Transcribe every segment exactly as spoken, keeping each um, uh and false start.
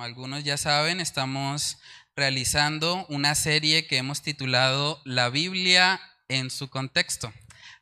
como algunos ya saben, estamos realizando una serie que hemos titulado La Biblia en su contexto.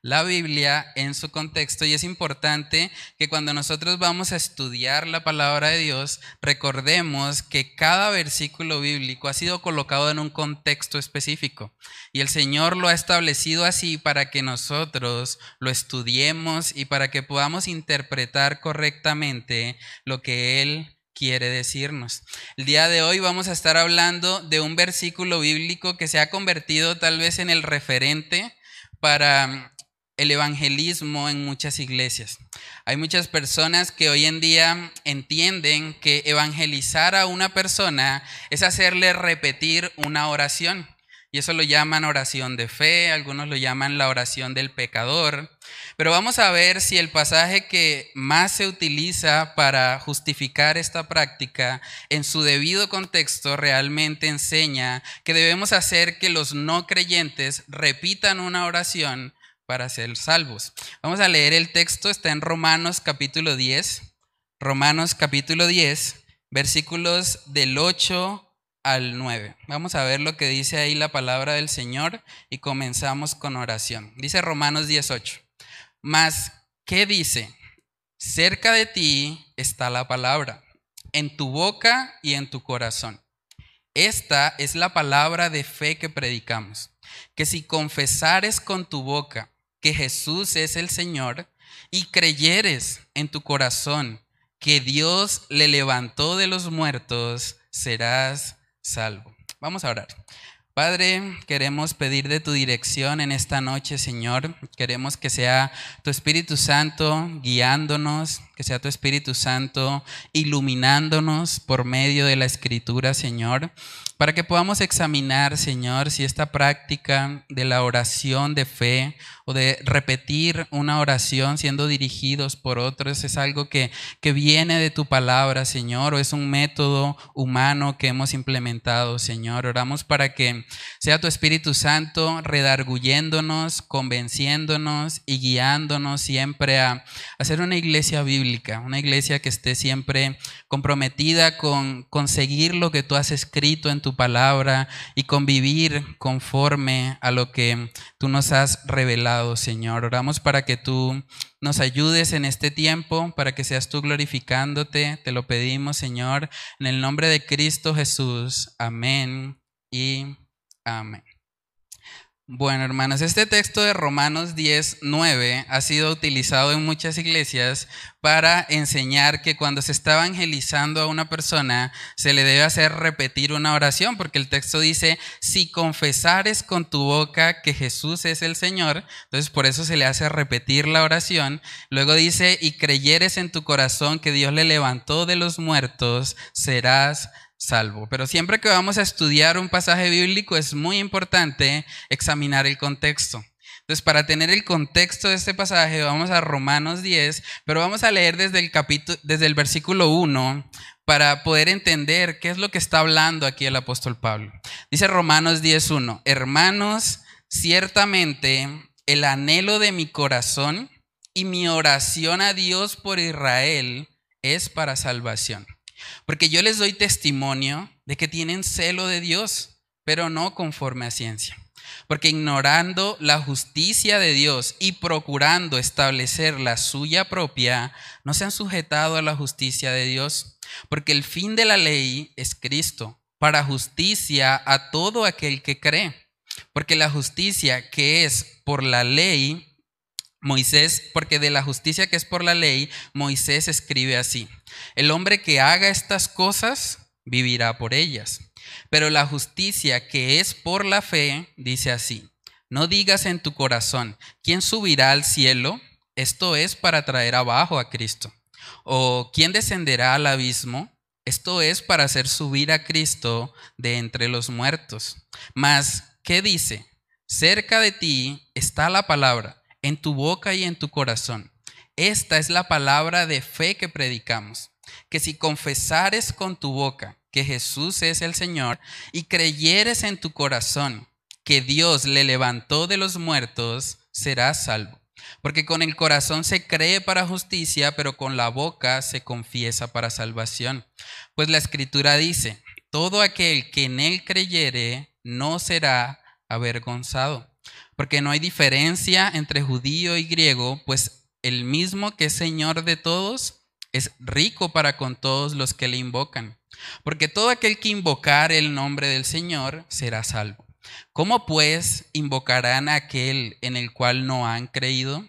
La Biblia en su contexto, y es importante que cuando nosotros vamos a estudiar la palabra de Dios, recordemos que cada versículo bíblico ha sido colocado en un contexto específico y el Señor lo ha establecido así para que nosotros lo estudiemos y para que podamos interpretar correctamente lo que Él quiere decirnos. El día de hoy vamos a estar hablando de un versículo bíblico que se ha convertido tal vez en el referente para el evangelismo en muchas iglesias. Hay muchas personas que hoy en día entienden que evangelizar a una persona es hacerle repetir una oración, y eso lo llaman oración de fe, algunos lo llaman la oración del pecador. Pero vamos a ver si el pasaje que más se utiliza para justificar esta práctica en su debido contexto realmente enseña que debemos hacer que los no creyentes repitan una oración para ser salvos. Vamos a leer el texto, está en Romanos capítulo diez, Romanos capítulo diez, versículos del ocho al nueve. Vamos a ver lo que dice ahí la palabra del Señor y comenzamos con oración. Dice Romanos dieciocho, mas ¿qué dice? Cerca de ti está la palabra, en tu boca y en tu corazón. Esta es la palabra de fe que predicamos, que si confesares con tu boca que Jesús es el Señor y creyeres en tu corazón que Dios le levantó de los muertos, serás salvo. Vamos a orar. Padre, queremos pedir de tu dirección en esta noche, Señor. Queremos que sea tu Espíritu Santo guiándonos, que sea tu Espíritu Santo iluminándonos por medio de la Escritura, Señor, para que podamos examinar, Señor, si esta práctica de la oración de fe o de repetir una oración siendo dirigidos por otros es algo que, que viene de tu palabra, Señor, o es un método humano que hemos implementado, Señor. Oramos para que sea tu Espíritu Santo redarguyéndonos, convenciéndonos y guiándonos siempre a hacer una iglesia bíblica, una iglesia que esté siempre comprometida con conseguir lo que tú has escrito en tu palabra y convivir conforme a lo que tú nos has revelado, Señor. Oramos para que tú nos ayudes en este tiempo, para que seas tú glorificándote. Te lo pedimos, Señor, en el nombre de Cristo Jesús. Amén y amén. Bueno, hermanos, este texto de Romanos diez nueve ha sido utilizado en muchas iglesias para enseñar que cuando se está evangelizando a una persona se le debe hacer repetir una oración, porque el texto dice, si confesares con tu boca que Jesús es el Señor, entonces por eso se le hace repetir la oración. Luego dice, y creyeres en tu corazón que Dios le levantó de los muertos, serás salvo. Pero siempre que vamos a estudiar un pasaje bíblico es muy importante examinar el contexto. Entonces, para tener el contexto de este pasaje, vamos a Romanos diez, pero vamos a leer desde el capítulo, desde el versículo uno, para poder entender qué es lo que está hablando aquí el apóstol Pablo. Dice Romanos diez uno, hermanos, ciertamente el anhelo de mi corazón y mi oración a Dios por Israel es para salvación. Porque yo les doy testimonio de que tienen celo de Dios, pero no conforme a ciencia. Porque ignorando la justicia de Dios y procurando establecer la suya propia, no se han sujetado a la justicia de Dios. Porque el fin de la ley es Cristo, para justicia a todo aquel que cree. Porque la justicia que es por la ley, Moisés, porque de la justicia que es por la ley, Moisés escribe así: el hombre que haga estas cosas vivirá por ellas. Pero la justicia que es por la fe dice así: no digas en tu corazón, ¿quién subirá al cielo? Esto es para traer abajo a Cristo. O ¿quién descenderá al abismo? Esto es para hacer subir a Cristo de entre los muertos. Mas ¿qué dice? Cerca de ti está la palabra, en tu boca y en tu corazón. Esta es la palabra de fe que predicamos, que si confesares con tu boca que Jesús es el Señor y creyeres en tu corazón que Dios le levantó de los muertos, serás salvo. Porque con el corazón se cree para justicia, pero con la boca se confiesa para salvación. Pues la Escritura dice, todo aquel que en él creyere no será avergonzado. Porque no hay diferencia entre judío y griego, pues el mismo que es Señor de todos es rico para con todos los que le invocan. Porque todo aquel que invocare el nombre del Señor será salvo. ¿Cómo pues invocarán a aquel en el cual no han creído?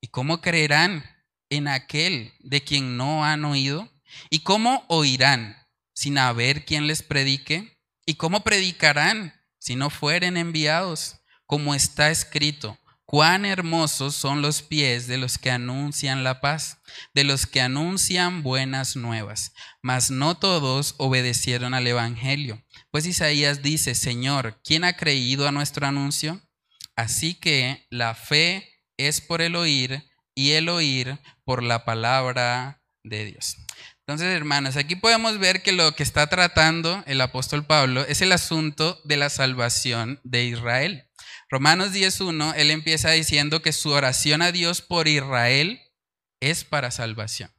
¿Y cómo creerán en aquel de quien no han oído? ¿Y cómo oirán sin haber quien les predique? ¿Y cómo predicarán si no fueren enviados? Como está escrito, cuán hermosos son los pies de los que anuncian la paz, de los que anuncian buenas nuevas. Mas no todos obedecieron al evangelio. Pues Isaías dice, Señor, ¿quién ha creído a nuestro anuncio? Así que la fe es por el oír y el oír por la palabra de Dios. Entonces, hermanos, aquí podemos ver que lo que está tratando el apóstol Pablo es el asunto de la salvación de Israel. Romanos diez uno, él empieza diciendo que su oración a Dios por Israel es para salvación.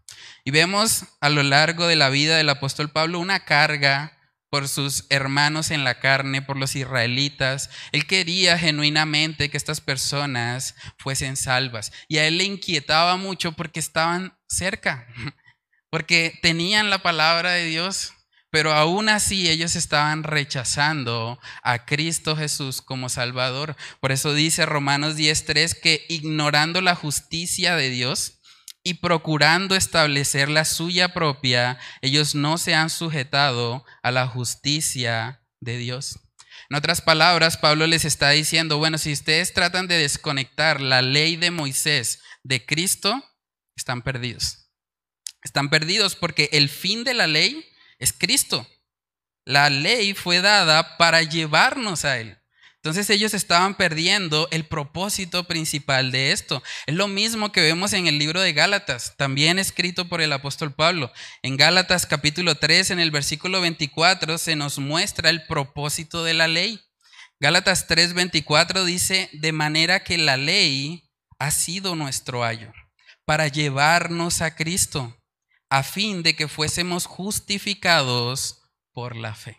Y vemos a lo largo de la vida del apóstol Pablo una carga por sus hermanos en la carne, por los israelitas. Él quería genuinamente que estas personas fuesen salvas. Y a él le inquietaba mucho porque estaban cerca, porque tenían la palabra de Dios, pero aún así ellos estaban rechazando a Cristo Jesús como Salvador. Por eso dice Romanos diez tres que ignorando la justicia de Dios y procurando establecer la suya propia, ellos no se han sujetado a la justicia de Dios. En otras palabras, Pablo les está diciendo, bueno, si ustedes tratan de desconectar la ley de Moisés de Cristo, están perdidos. Están perdidos porque el fin de la ley es Cristo. La ley fue dada para llevarnos a Él. Entonces ellos estaban perdiendo el propósito principal de esto. Es lo mismo que vemos en el libro de Gálatas, también escrito por el apóstol Pablo. En Gálatas capítulo tres, en el versículo veinticuatro, se nos muestra el propósito de la ley. Gálatas tres veinticuatro dice, de manera que la ley ha sido nuestro ayo para llevarnos a Cristo, a fin de que fuésemos justificados por la fe.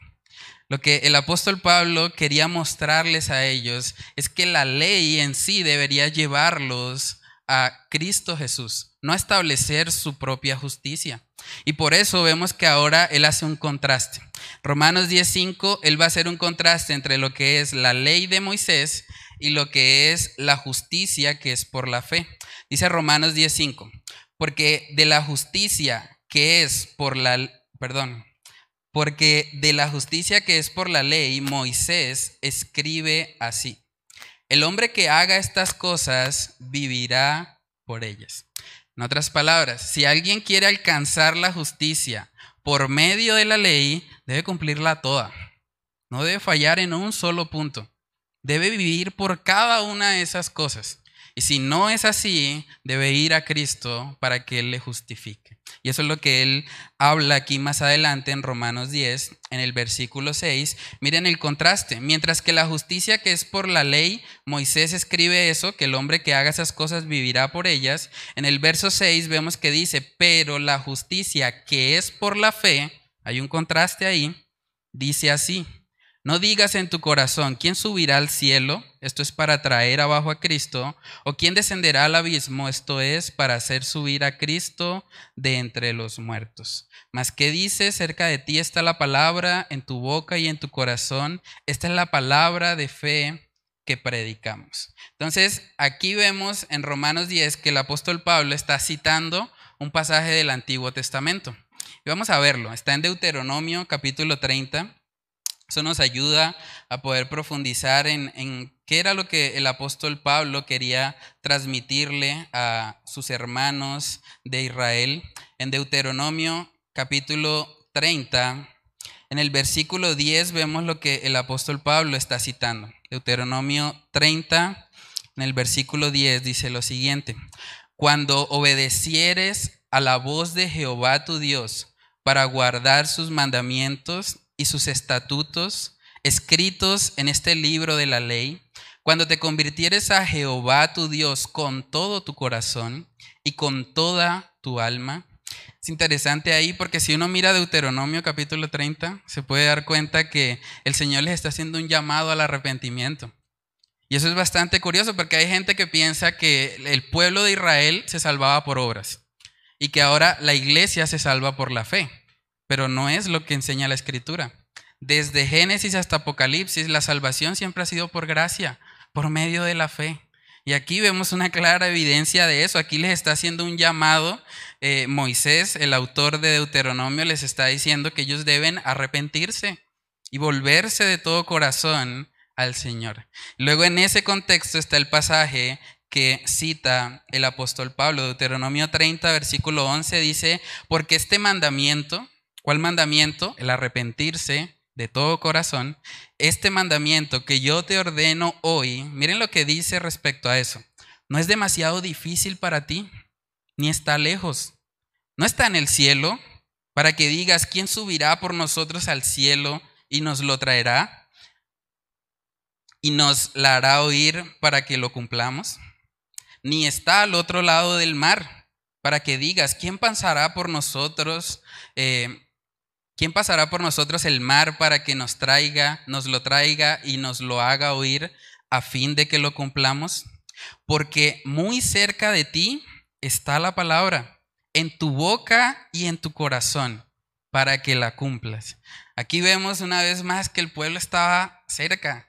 Lo que el apóstol Pablo quería mostrarles a ellos es que la ley en sí debería llevarlos a Cristo Jesús, no a establecer su propia justicia. Y por eso vemos que ahora él hace un contraste. Romanos diez cinco, él va a hacer un contraste entre lo que es la ley de Moisés y lo que es la justicia que es por la fe. Dice Romanos diez cinco. Porque de la justicia que es por la, perdón, porque de la justicia que es por la ley, Moisés escribe así: el hombre que haga estas cosas vivirá por ellas. En otras palabras, si alguien quiere alcanzar la justicia por medio de la ley, debe cumplirla toda. No debe fallar en un solo punto. Debe vivir por cada una de esas cosas. Y si no es así, debe ir a Cristo para que Él le justifique. Y eso es lo que Él habla aquí más adelante en Romanos diez, en el versículo seis. Miren el contraste. Mientras que la justicia que es por la ley, Moisés escribe eso, que el hombre que haga esas cosas vivirá por ellas. En el verso seis vemos que dice, pero la justicia que es por la fe, hay un contraste ahí, dice así. No digas en tu corazón, ¿quién subirá al cielo? Esto es para traer abajo a Cristo. ¿O quién descenderá al abismo? Esto es para hacer subir a Cristo de entre los muertos. Mas ¿qué dices? Cerca de ti está la palabra, en tu boca y en tu corazón. Esta es la palabra de fe que predicamos. Entonces, aquí vemos en Romanos diez que el apóstol Pablo está citando un pasaje del Antiguo Testamento. Y vamos a verlo. Está en Deuteronomio capítulo treinta. Eso nos ayuda a poder profundizar en, en qué era lo que el apóstol Pablo quería transmitirle a sus hermanos de Israel. En Deuteronomio capítulo treinta, en el versículo diez vemos lo que el apóstol Pablo está citando. Deuteronomio treinta, en el versículo diez dice lo siguiente: cuando obedecieres a la voz de Jehová tu Dios para guardar sus mandamientos y sus estatutos escritos en este libro de la ley, Cuando te convirtieres a Jehová tu Dios con todo tu corazón y con toda tu alma. Es interesante ahí porque si uno mira Deuteronomio capítulo treinta, se puede dar cuenta que el Señor les está haciendo un llamado al arrepentimiento. Y eso es bastante curioso porque hay gente que piensa que el pueblo de Israel se salvaba por obras y que ahora la iglesia se salva por la fe, pero no es lo que enseña la Escritura. Desde Génesis hasta Apocalipsis, la salvación siempre ha sido por gracia, por medio de la fe. Y aquí vemos una clara evidencia de eso. Aquí les está haciendo un llamado. Eh, Moisés, el autor de Deuteronomio, les está diciendo que ellos deben arrepentirse y volverse de todo corazón al Señor. Luego en ese contexto está el pasaje que cita el apóstol Pablo. Deuteronomio treinta, versículo once dice, porque este mandamiento, ¿cuál mandamiento? El arrepentirse de todo corazón, este mandamiento que yo te ordeno hoy, miren lo que dice respecto a eso, no es demasiado difícil para ti, ni está lejos, no está en el cielo, para que digas, ¿quién subirá por nosotros al cielo y nos lo traerá? Y nos la hará oír para que lo cumplamos, ni está al otro lado del mar, para que digas, ¿quién pasará por nosotros eh, ¿Quién pasará por nosotros el mar para que nos traiga, nos lo traiga y nos lo haga oír a fin de que lo cumplamos? Porque muy cerca de ti está la palabra, en tu boca y en tu corazón, para que la cumplas. Aquí vemos una vez más que el pueblo estaba cerca,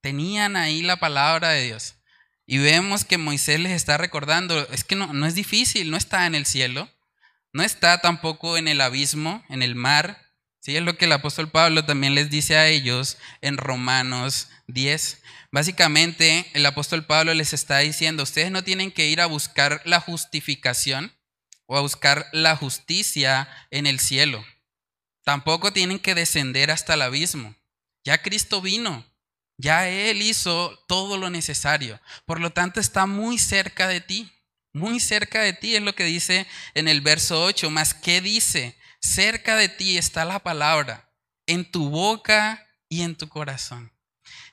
tenían ahí la palabra de Dios. Y vemos que Moisés les está recordando, es que no, no es difícil, no está en el cielo, no está tampoco en el abismo, en el mar. Sí, es lo que el apóstol Pablo también les dice a ellos en Romanos diez. Básicamente, el apóstol Pablo les está diciendo, ustedes no tienen que ir a buscar la justificación o a buscar la justicia en el cielo. Tampoco tienen que descender hasta el abismo. Ya Cristo vino, ya Él hizo todo lo necesario. Por lo tanto, está muy cerca de ti, muy cerca de ti, es lo que dice en el verso ocho. Mas, ¿qué dice? Cerca de ti está la palabra, en tu boca y en tu corazón.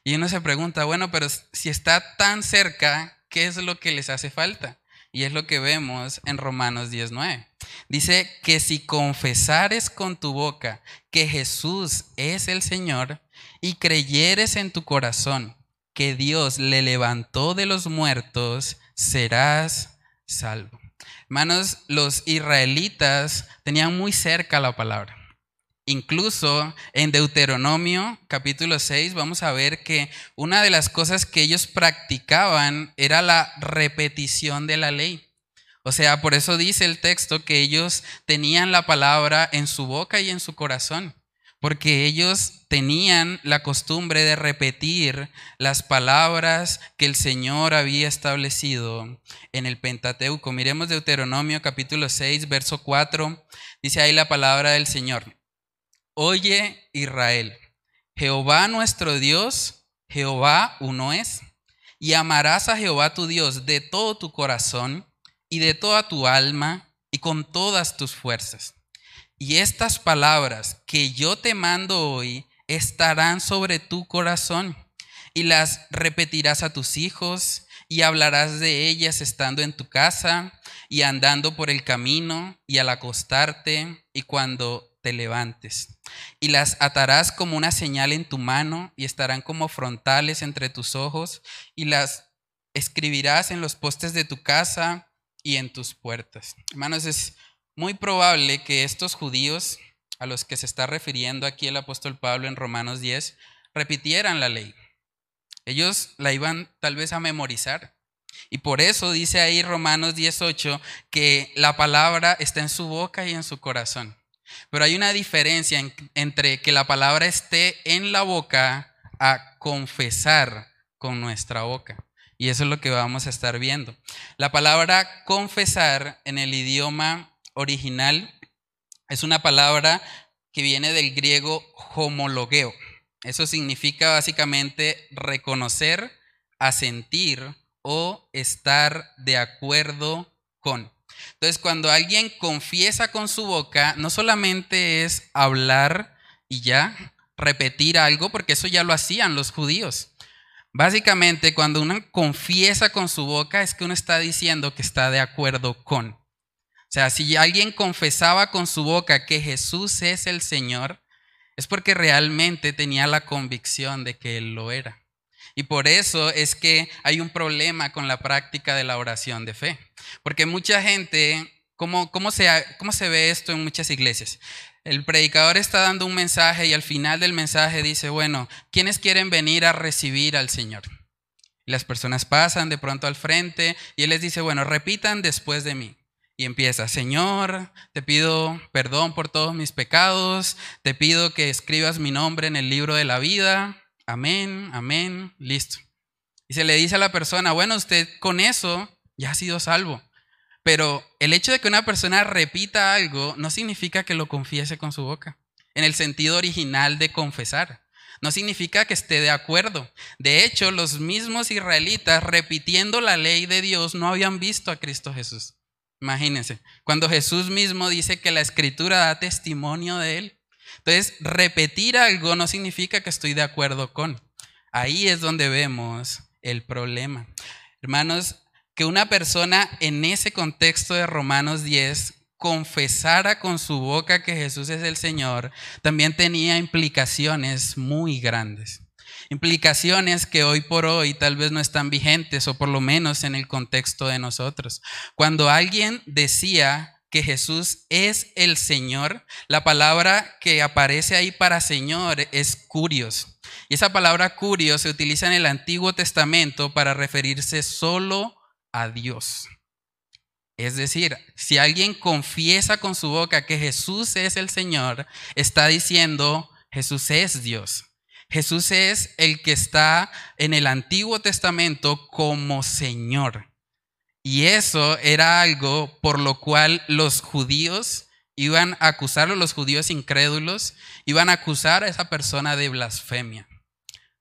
Y uno se pregunta, bueno, pero si está tan cerca, ¿qué es lo que les hace falta? Y es lo que vemos en Romanos diez nueve. Dice que si confesares con tu boca que Jesús es el Señor y creyeres en tu corazón que Dios le levantó de los muertos, serás salvo. Hermanos, los israelitas tenían muy cerca la palabra. Incluso en Deuteronomio capítulo seis vamos a ver que una de las cosas que ellos practicaban era la repetición de la ley. O sea, por eso dice el texto que ellos tenían la palabra en su boca y en su corazón, porque ellos tenían la costumbre de repetir las palabras que el Señor había establecido en el Pentateuco. Miremos Deuteronomio capítulo seis, verso cuatro, dice ahí la palabra del Señor. Oye, Israel, Jehová nuestro Dios, Jehová uno es, y amarás a Jehová tu Dios de todo tu corazón y de toda tu alma y con todas tus fuerzas. Y estas palabras que yo te mando hoy estarán sobre tu corazón y las repetirás a tus hijos y hablarás de ellas estando en tu casa y andando por el camino y al acostarte y cuando te levantes. Y las atarás como una señal en tu mano y estarán como frontales entre tus ojos y las escribirás en los postes de tu casa y en tus puertas. Hermanos, es muy probable que estos judíos a los que se está refiriendo aquí el apóstol Pablo en Romanos diez repitieran la ley. Ellos la iban tal vez a memorizar. Y por eso dice ahí Romanos diez ocho que la palabra está en su boca y en su corazón. Pero hay una diferencia en, entre que la palabra esté en la boca a confesar con nuestra boca. Y eso es lo que vamos a estar viendo. La palabra confesar en el idioma original es una palabra que viene del griego homologeo. Eso significa básicamente reconocer, asentir o estar de acuerdo con. Entonces, cuando alguien confiesa con su boca, no solamente es hablar y ya, repetir algo, porque eso ya lo hacían los judíos. Básicamente, cuando uno confiesa con su boca es que uno está diciendo que está de acuerdo con. O sea, si alguien confesaba con su boca que Jesús es el Señor, es porque realmente tenía la convicción de que Él lo era. Y por eso es que hay un problema con la práctica de la oración de fe. Porque mucha gente, ¿cómo, cómo se, cómo se ve esto en muchas iglesias? El predicador está dando un mensaje y al final del mensaje dice, bueno, ¿quiénes quieren venir a recibir al Señor? Y las personas pasan de pronto al frente y él les dice, bueno, repitan después de mí. Y empieza, Señor, te pido perdón por todos mis pecados, te pido que escribas mi nombre en el libro de la vida. Amén, amén, listo. Y se le dice a la persona, bueno, usted con eso ya ha sido salvo. Pero el hecho de que una persona repita algo no significa que lo confiese con su boca, en el sentido original de confesar. No significa que esté de acuerdo. De hecho, los mismos israelitas repitiendo la ley de Dios no habían visto a Cristo Jesús. Imagínense, cuando Jesús mismo dice que la Escritura da testimonio de Él. Entonces, repetir algo no significa que estoy de acuerdo con. Ahí es donde vemos el problema. Hermanos, que una persona en ese contexto de Romanos diez confesara con su boca que Jesús es el Señor, también tenía implicaciones muy grandes. Implicaciones que hoy por hoy tal vez no están vigentes, o por lo menos en el contexto de nosotros. Cuando alguien decía que Jesús es el Señor, la palabra que aparece ahí para Señor es kurios. Y esa palabra kurios se utiliza en el Antiguo Testamento para referirse solo a Dios. Es decir, si alguien confiesa con su boca que Jesús es el Señor, está diciendo Jesús es Dios. Jesús es el que está en el Antiguo Testamento como Señor. Y eso era algo por lo cual los judíos iban a acusarlo, los judíos incrédulos, iban a acusar a esa persona de blasfemia.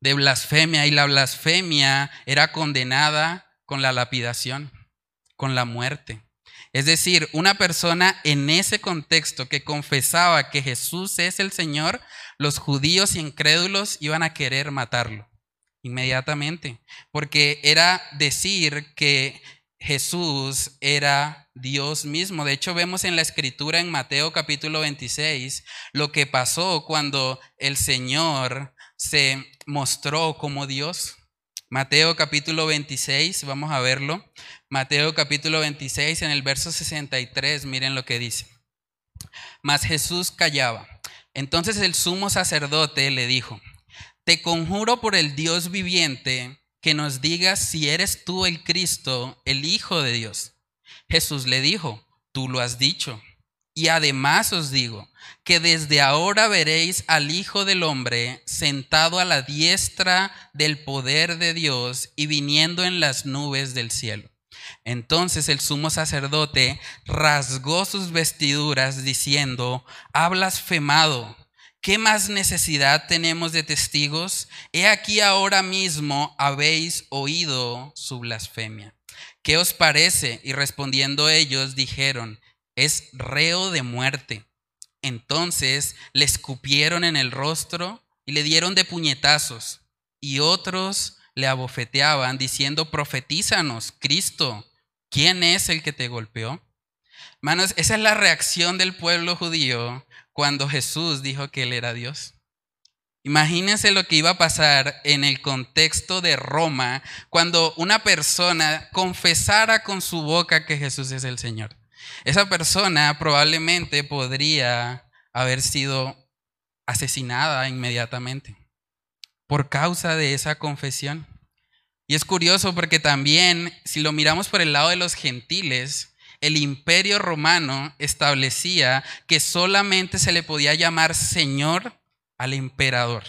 De blasfemia, y la blasfemia era condenada con la lapidación, con la muerte. Es decir, una persona en ese contexto que confesaba que Jesús es el Señor, los judíos incrédulos iban a querer matarlo inmediatamente, porque era decir que Jesús era Dios mismo. De hecho, vemos en la Escritura en Mateo capítulo veintiséis lo que pasó cuando el Señor se mostró como Dios. Mateo capítulo veintiséis, vamos a verlo. Mateo capítulo veintiséis en el verso sesenta y tres, miren lo que dice. Mas Jesús callaba. Entonces el sumo sacerdote le dijo, te conjuro por el Dios viviente que nos digas si eres tú el Cristo, el Hijo de Dios. Jesús le dijo, tú lo has dicho. Y además os digo que desde ahora veréis al Hijo del Hombre sentado a la diestra del poder de Dios y viniendo en las nubes del cielo. Entonces el sumo sacerdote rasgó sus vestiduras diciendo, ha blasfemado. ¿Qué más necesidad tenemos de testigos? He aquí ahora mismo habéis oído su blasfemia. ¿Qué os parece? Y respondiendo ellos dijeron, es reo de muerte. Entonces le escupieron en el rostro y le dieron de puñetazos. Y otros le abofeteaban diciendo, profetízanos, Cristo, ¿quién es el que te golpeó? Hermanos, esa es la reacción del pueblo judío cuando Jesús dijo que Él era Dios. Imagínense lo que iba a pasar en el contexto de Roma cuando una persona confesara con su boca que Jesús es el Señor. Esa persona probablemente podría haber sido asesinada inmediatamente por causa de esa confesión. Y es curioso porque también, si lo miramos por el lado de los gentiles, el Imperio Romano establecía que solamente se le podía llamar Señor al emperador.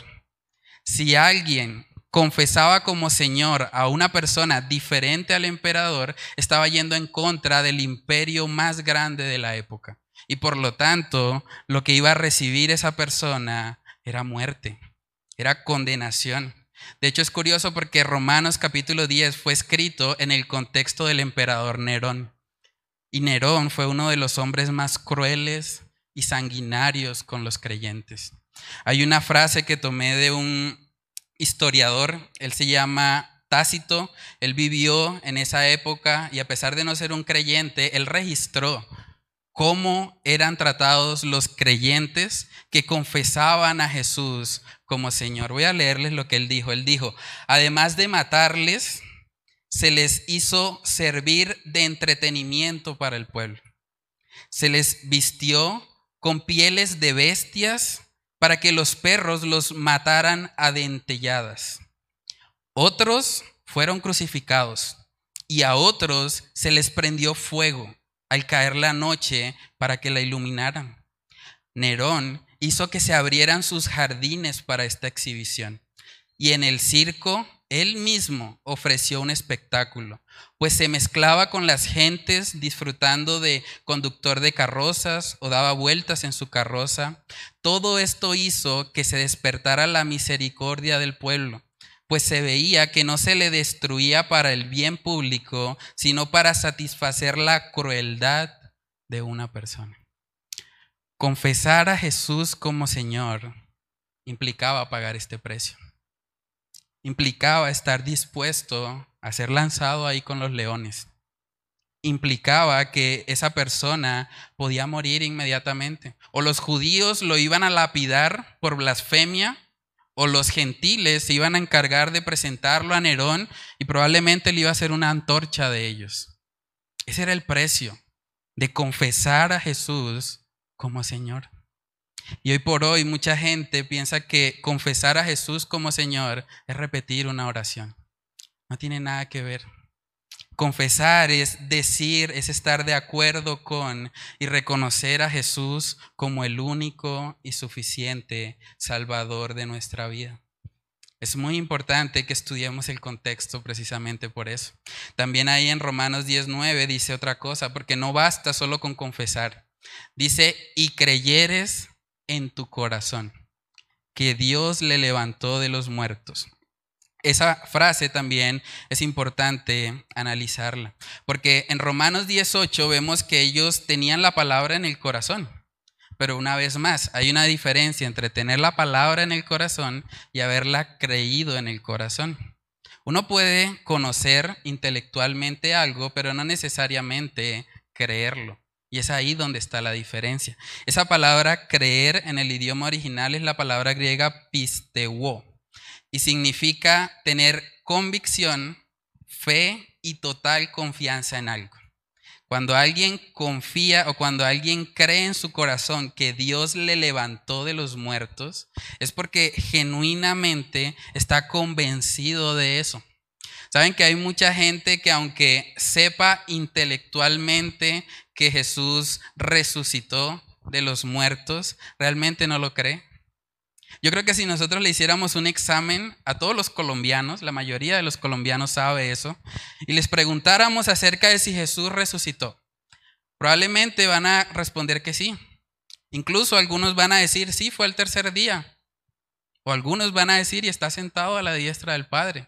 Si alguien confesaba como Señor a una persona diferente al emperador, estaba yendo en contra del imperio más grande de la época. Y por lo tanto, lo que iba a recibir esa persona era muerte, era condenación. De hecho, es curioso porque Romanos capítulo diez fue escrito en el contexto del emperador Nerón. Y Nerón fue uno de los hombres más crueles y sanguinarios con los creyentes. Hay una frase que tomé de un historiador, él se llama Tácito, él vivió en esa época y a pesar de no ser un creyente, él registró cómo eran tratados los creyentes que confesaban a Jesús como Señor. Voy a leerles lo que él dijo. Él dijo, además de matarles, se les hizo servir de entretenimiento para el pueblo. Se les vistió con pieles de bestias para que los perros los mataran a dentelladas. Otros fueron crucificados y a otros se les prendió fuego al caer la noche para que la iluminaran. Nerón hizo que se abrieran sus jardines para esta exhibición. Y en el circo, él mismo ofreció un espectáculo, pues se mezclaba con las gentes disfrutando de conductor de carrozas o daba vueltas en su carroza. Todo esto hizo que se despertara la misericordia del pueblo, pues se veía que no se le destruía para el bien público, sino para satisfacer la crueldad de una persona. Confesar a Jesús como Señor implicaba pagar este precio. Implicaba estar dispuesto a ser lanzado ahí con los leones. Implicaba que esa persona podía morir inmediatamente. O los judíos lo iban a lapidar por blasfemia, o los gentiles se iban a encargar de presentarlo a Nerón y probablemente él iba a ser una antorcha de ellos. Ese era el precio de confesar a Jesús como Señor. Y hoy por hoy mucha gente piensa que confesar a Jesús como Señor es repetir una oración. No tiene nada que ver. Confesar es decir, es estar de acuerdo con y reconocer a Jesús como el único y suficiente Salvador de nuestra vida. Es muy importante que estudiemos el contexto precisamente por eso. También ahí en Romanos diez nueve dice otra cosa, porque no basta solo con confesar. Dice, y creyeres en tu corazón que Dios le levantó de los muertos. Esa frase también es importante analizarla, porque en Romanos dieciocho vemos que ellos tenían la palabra en el corazón, pero una vez más hay una diferencia entre tener la palabra en el corazón y haberla creído en el corazón. Uno puede conocer intelectualmente algo, pero no necesariamente creerlo. Y es ahí donde está la diferencia. Esa palabra creer en el idioma original es la palabra griega pisteuo y significa tener convicción, fe y total confianza en algo. Cuando alguien confía o cuando alguien cree en su corazón que Dios le levantó de los muertos, es porque genuinamente está convencido de eso. Saben que hay mucha gente que aunque sepa intelectualmente que Jesús resucitó de los muertos, realmente no lo cree. Yo creo que si nosotros le hiciéramos un examen a todos los colombianos, la mayoría de los colombianos sabe eso, y les preguntáramos acerca de si Jesús resucitó, probablemente van a responder que sí. Incluso algunos van a decir, sí, fue el tercer día. O algunos van a decir, y está sentado a la diestra del Padre.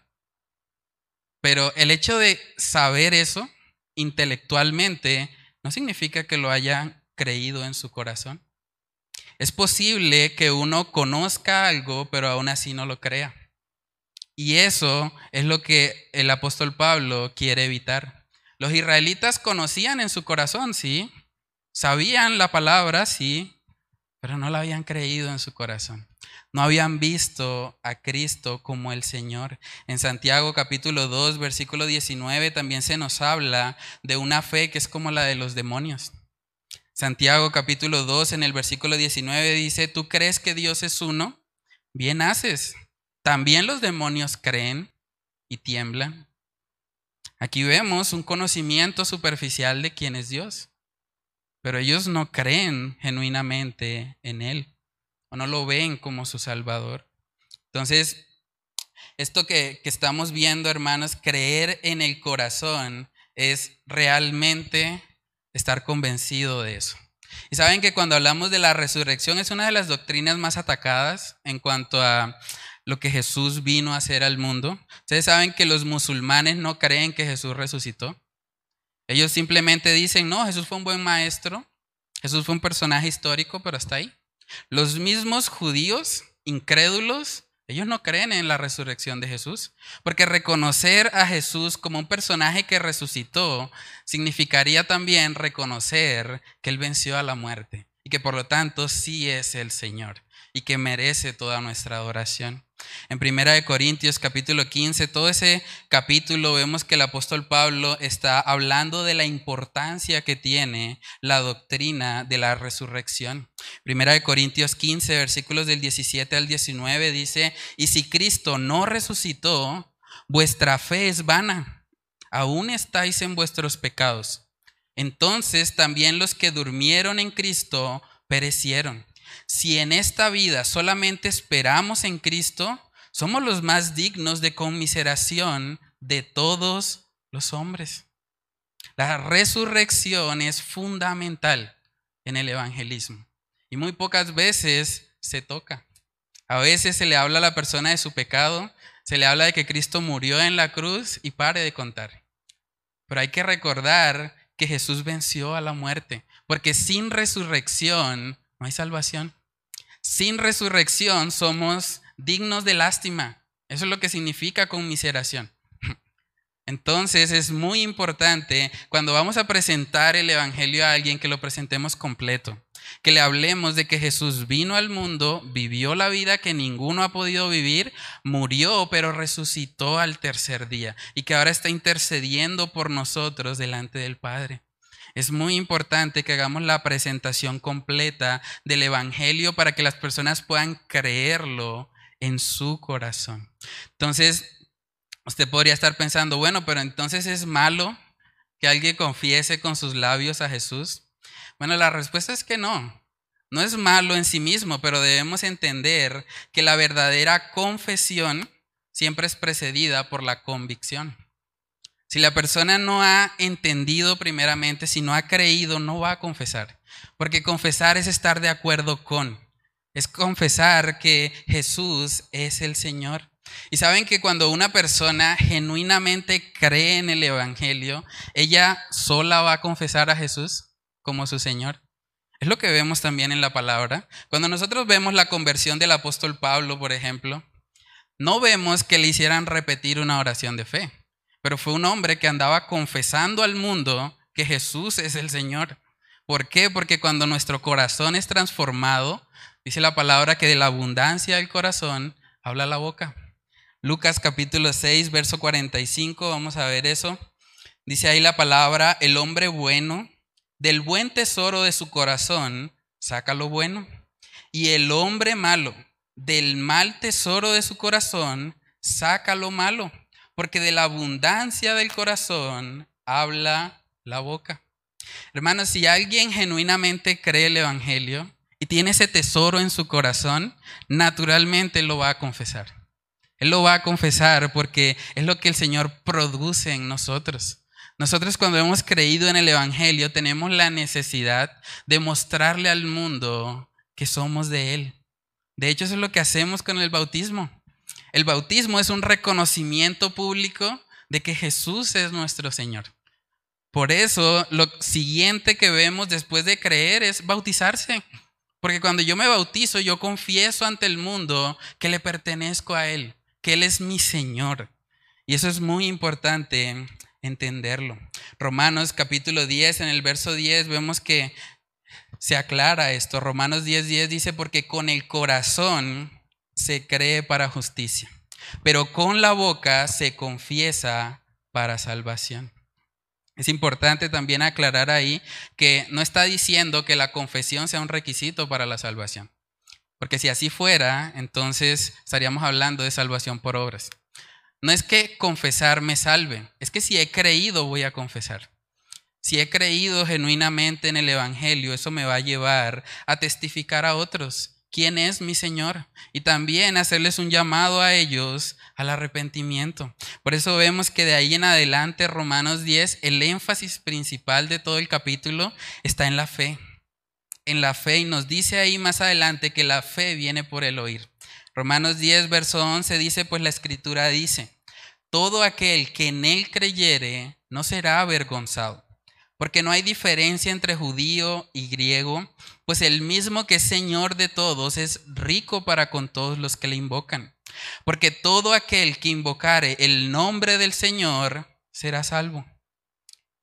Pero el hecho de saber eso intelectualmente no significa que lo hayan creído en su corazón. Es posible que uno conozca algo, pero aún así no lo crea. Y eso es lo que el apóstol Pablo quiere evitar. Los israelitas conocían en su corazón, sí, sabían la palabra, sí, pero no la habían creído en su corazón. No habían visto a Cristo como el Señor. En Santiago capítulo dos, versículo diecinueve, también se nos habla de una fe que es como la de los demonios. Santiago capítulo dos, en el versículo diecinueve dice, ¿tú crees que Dios es uno? Bien haces. También los demonios creen y tiemblan. Aquí vemos un conocimiento superficial de quién es Dios, pero ellos no creen genuinamente en Él. O no lo ven como su Salvador. Entonces, esto que, que estamos viendo, hermanos, creer en el corazón es realmente estar convencido de eso. Y saben que cuando hablamos de la resurrección es una de las doctrinas más atacadas en cuanto a lo que Jesús vino a hacer al mundo. Ustedes saben que los musulmanes no creen que Jesús resucitó. Ellos simplemente dicen, no, Jesús fue un buen maestro, Jesús fue un personaje histórico, pero hasta ahí. Los mismos judíos incrédulos Ellos no creen en la resurrección de Jesús, porque reconocer a Jesús como un personaje que resucitó significaría también reconocer que Él venció a la muerte y que por lo tanto sí es el Señor y que merece toda nuestra adoración. En primera de Corintios capítulo quince, todo ese capítulo vemos que el apóstol Pablo está hablando de la importancia que tiene la doctrina de la resurrección. Primera de Corintios quince, versículos del diecisiete al diecinueve dice: y si Cristo no resucitó, vuestra fe es vana, aún estáis en vuestros pecados. Entonces también los que durmieron en Cristo perecieron. Si en esta vida solamente esperamos en Cristo, somos los más dignos de conmiseración de todos los hombres. La resurrección es fundamental en el evangelismo y muy pocas veces se toca. A veces se le habla a la persona de su pecado, se le habla de que Cristo murió en la cruz y pare de contar. Pero hay que recordar que Jesús venció a la muerte, porque sin resurrección no hay salvación. Sin resurrección somos dignos de lástima. Eso es lo que significa conmiseración. Entonces es muy importante cuando vamos a presentar el evangelio a alguien que lo presentemos completo, que le hablemos de que Jesús vino al mundo, vivió la vida que ninguno ha podido vivir, murió pero resucitó al tercer día y que ahora está intercediendo por nosotros delante del Padre. Es muy importante que hagamos la presentación completa del evangelio para que las personas puedan creerlo en su corazón. Entonces, usted podría estar pensando, bueno, pero entonces ¿es malo que alguien confiese con sus labios a Jesús? Bueno, la respuesta es que no. No es malo en sí mismo, pero debemos entender que la verdadera confesión siempre es precedida por la convicción. Si la persona no ha entendido primeramente, si no ha creído, no va a confesar. Porque confesar es estar de acuerdo con, es confesar que Jesús es el Señor. Y saben que cuando una persona genuinamente cree en el evangelio, ella sola va a confesar a Jesús como su Señor. Es lo que vemos también en la palabra. Cuando nosotros vemos la conversión del apóstol Pablo, por ejemplo, no vemos que le hicieran repetir una oración de fe. Pero fue un hombre que andaba confesando al mundo que Jesús es el Señor. ¿Por qué? Porque cuando nuestro corazón es transformado, dice la palabra que de la abundancia del corazón habla la boca. Lucas capítulo seis, verso cuarenta y cinco, vamos a ver eso. Dice ahí la palabra: el hombre bueno, del buen tesoro de su corazón, saca lo bueno. Y el hombre malo, del mal tesoro de su corazón, saca lo malo. Porque de la abundancia del corazón habla la boca. Hermanos, si alguien genuinamente cree el evangelio y tiene ese tesoro en su corazón, naturalmente lo va a confesar. Él lo va a confesar porque es lo que el Señor produce en nosotros. Nosotros cuando hemos creído en el evangelio tenemos la necesidad de mostrarle al mundo que somos de Él. De hecho, eso es lo que hacemos con el bautismo. El bautismo es un reconocimiento público de que Jesús es nuestro Señor. Por eso, lo siguiente que vemos después de creer es bautizarse. Porque cuando yo me bautizo, yo confieso ante el mundo que le pertenezco a Él, que Él es mi Señor. Y eso es muy importante entenderlo. Romanos capítulo diez, en el verso diez, vemos que se aclara esto. Romanos diez, diez dice: porque con el corazón se cree para justicia, pero con la boca se confiesa para salvación. Es importante también aclarar ahí que no está diciendo que la confesión sea un requisito para la salvación, porque si así fuera, entonces estaríamos hablando de salvación por obras. No es que confesar me salve, es que si he creído voy a confesar. Si he creído genuinamente en el evangelio, eso me va a llevar a testificar a otros quién es mi Señor y también hacerles un llamado a ellos al arrepentimiento. Por eso vemos que de ahí en adelante, Romanos diez, el énfasis principal de todo el capítulo está en la fe. En la fe, y nos dice ahí más adelante que la fe viene por el oír. Romanos diez, verso once dice: pues la escritura dice, todo aquel que en Él creyere no será avergonzado. Porque no hay diferencia entre judío y griego, pues el mismo que es Señor de todos es rico para con todos los que le invocan. Porque todo aquel que invocare el nombre del Señor será salvo.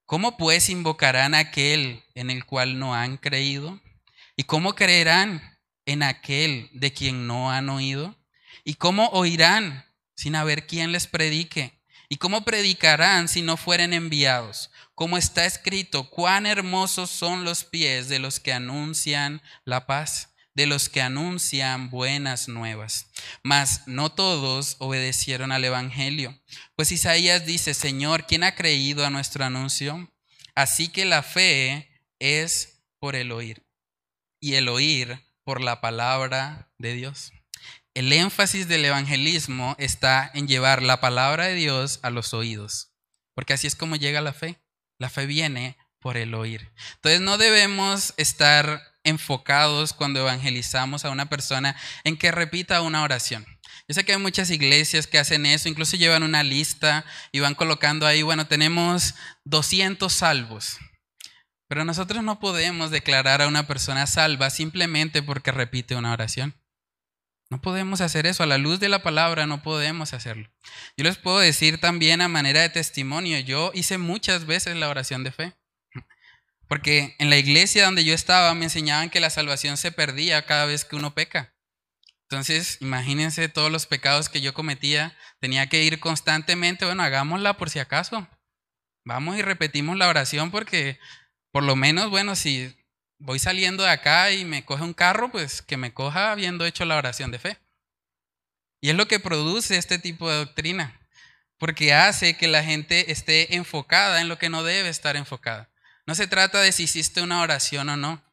¿Cómo pues invocarán a aquel en el cual no han creído? ¿Y cómo creerán en aquel de quien no han oído? ¿Y cómo oirán sin haber quien les predique? ¿Y cómo predicarán si no fueren enviados? Como está escrito, cuán hermosos son los pies de los que anuncian la paz, de los que anuncian buenas nuevas. Mas no todos obedecieron al evangelio. Pues Isaías dice, Señor, ¿quién ha creído a nuestro anuncio? Así que la fe es por el oír, y el oír por la palabra de Dios. El énfasis del evangelismo está en llevar la palabra de Dios a los oídos, porque así es como llega la fe. La fe viene por el oír. Entonces no debemos estar enfocados cuando evangelizamos a una persona en que repita una oración. Yo sé que hay muchas iglesias que hacen eso, incluso llevan una lista y van colocando ahí, bueno, tenemos doscientos salvos. Pero nosotros no podemos declarar a una persona salva simplemente porque repite una oración. No podemos hacer eso, a la luz de la palabra no podemos hacerlo. Yo les puedo decir también a manera de testimonio, yo hice muchas veces la oración de fe. Porque en la iglesia donde yo estaba me enseñaban que la salvación se perdía cada vez que uno peca. Entonces, imagínense todos los pecados que yo cometía, tenía que ir constantemente, bueno, hagámosla por si acaso. Vamos y repetimos la oración porque por lo menos, bueno, si voy saliendo de acá y me coge un carro, pues que me coja habiendo hecho la oración de fe. Y es lo que produce este tipo de doctrina, porque hace que la gente esté enfocada en lo que no debe estar enfocada. No se trata de si hiciste una oración o no,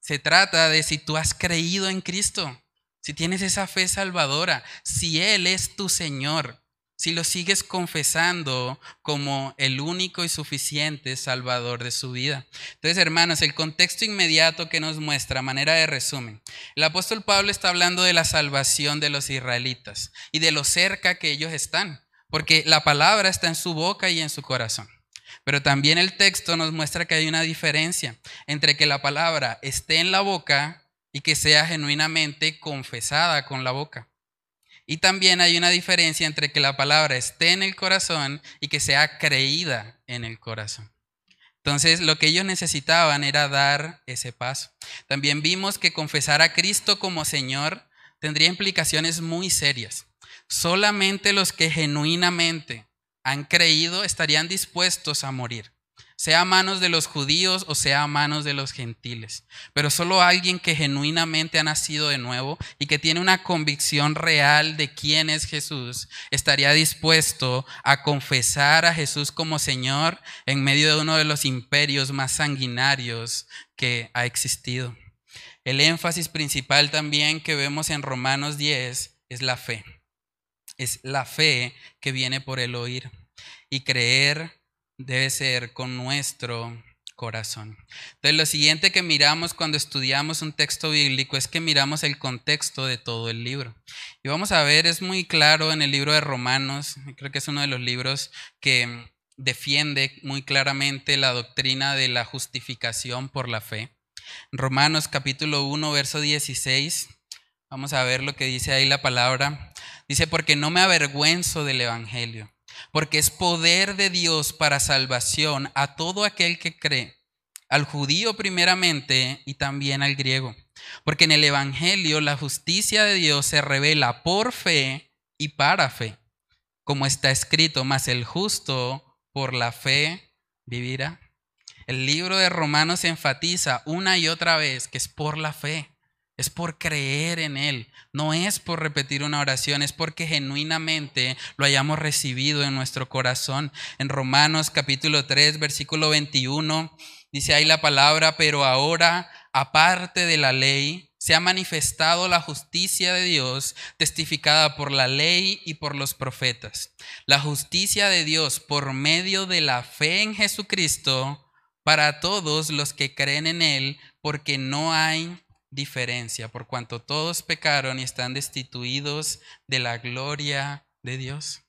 se trata de si tú has creído en Cristo, si tienes esa fe salvadora, si Él es tu Señor, si lo sigues confesando como el único y suficiente Salvador de su vida. Entonces, hermanos, el contexto inmediato que nos muestra, manera de resumen. El apóstol Pablo está hablando de la salvación de los israelitas y de lo cerca que ellos están, porque la palabra está en su boca y en su corazón. Pero también el texto nos muestra que hay una diferencia entre que la palabra esté en la boca y que sea genuinamente confesada con la boca. Y también hay una diferencia entre que la palabra esté en el corazón y que sea creída en el corazón. Entonces, lo que ellos necesitaban era dar ese paso. También vimos que confesar a Cristo como Señor tendría implicaciones muy serias. Solamente los que genuinamente han creído estarían dispuestos a morir, sea a manos de los judíos o sea a manos de los gentiles. Pero solo alguien que genuinamente ha nacido de nuevo y que tiene una convicción real de quién es Jesús, estaría dispuesto a confesar a Jesús como Señor en medio de uno de los imperios más sanguinarios que ha existido. El énfasis principal también que vemos en Romanos diez es la fe. Es la fe que viene por el oír, y creer debe ser con nuestro corazón. Entonces, lo siguiente que miramos cuando estudiamos un texto bíblico es que miramos el contexto de todo el libro. Y vamos a ver, es muy claro en el libro de Romanos, creo que es uno de los libros que defiende muy claramente la doctrina de la justificación por la fe. Romanos capítulo uno, verso dieciséis. Vamos a ver lo que dice ahí la palabra. Dice, porque no me avergüenzo del evangelio, porque es poder de Dios para salvación a todo aquel que cree, al judío primeramente y también al griego. Porque en el evangelio la justicia de Dios se revela por fe y para fe, como está escrito, mas el justo por la fe vivirá. El libro de Romanos enfatiza una y otra vez que es por la fe. Es por creer en Él, no es por repetir una oración, es porque genuinamente lo hayamos recibido en nuestro corazón. En Romanos capítulo tres, versículo veintiuno, dice ahí la palabra, pero ahora, aparte de la ley, se ha manifestado la justicia de Dios, testificada por la ley y por los profetas. La justicia de Dios por medio de la fe en Jesucristo para todos los que creen en Él, porque no hay diferencia, por cuanto todos pecaron y están destituidos de la gloria de Dios.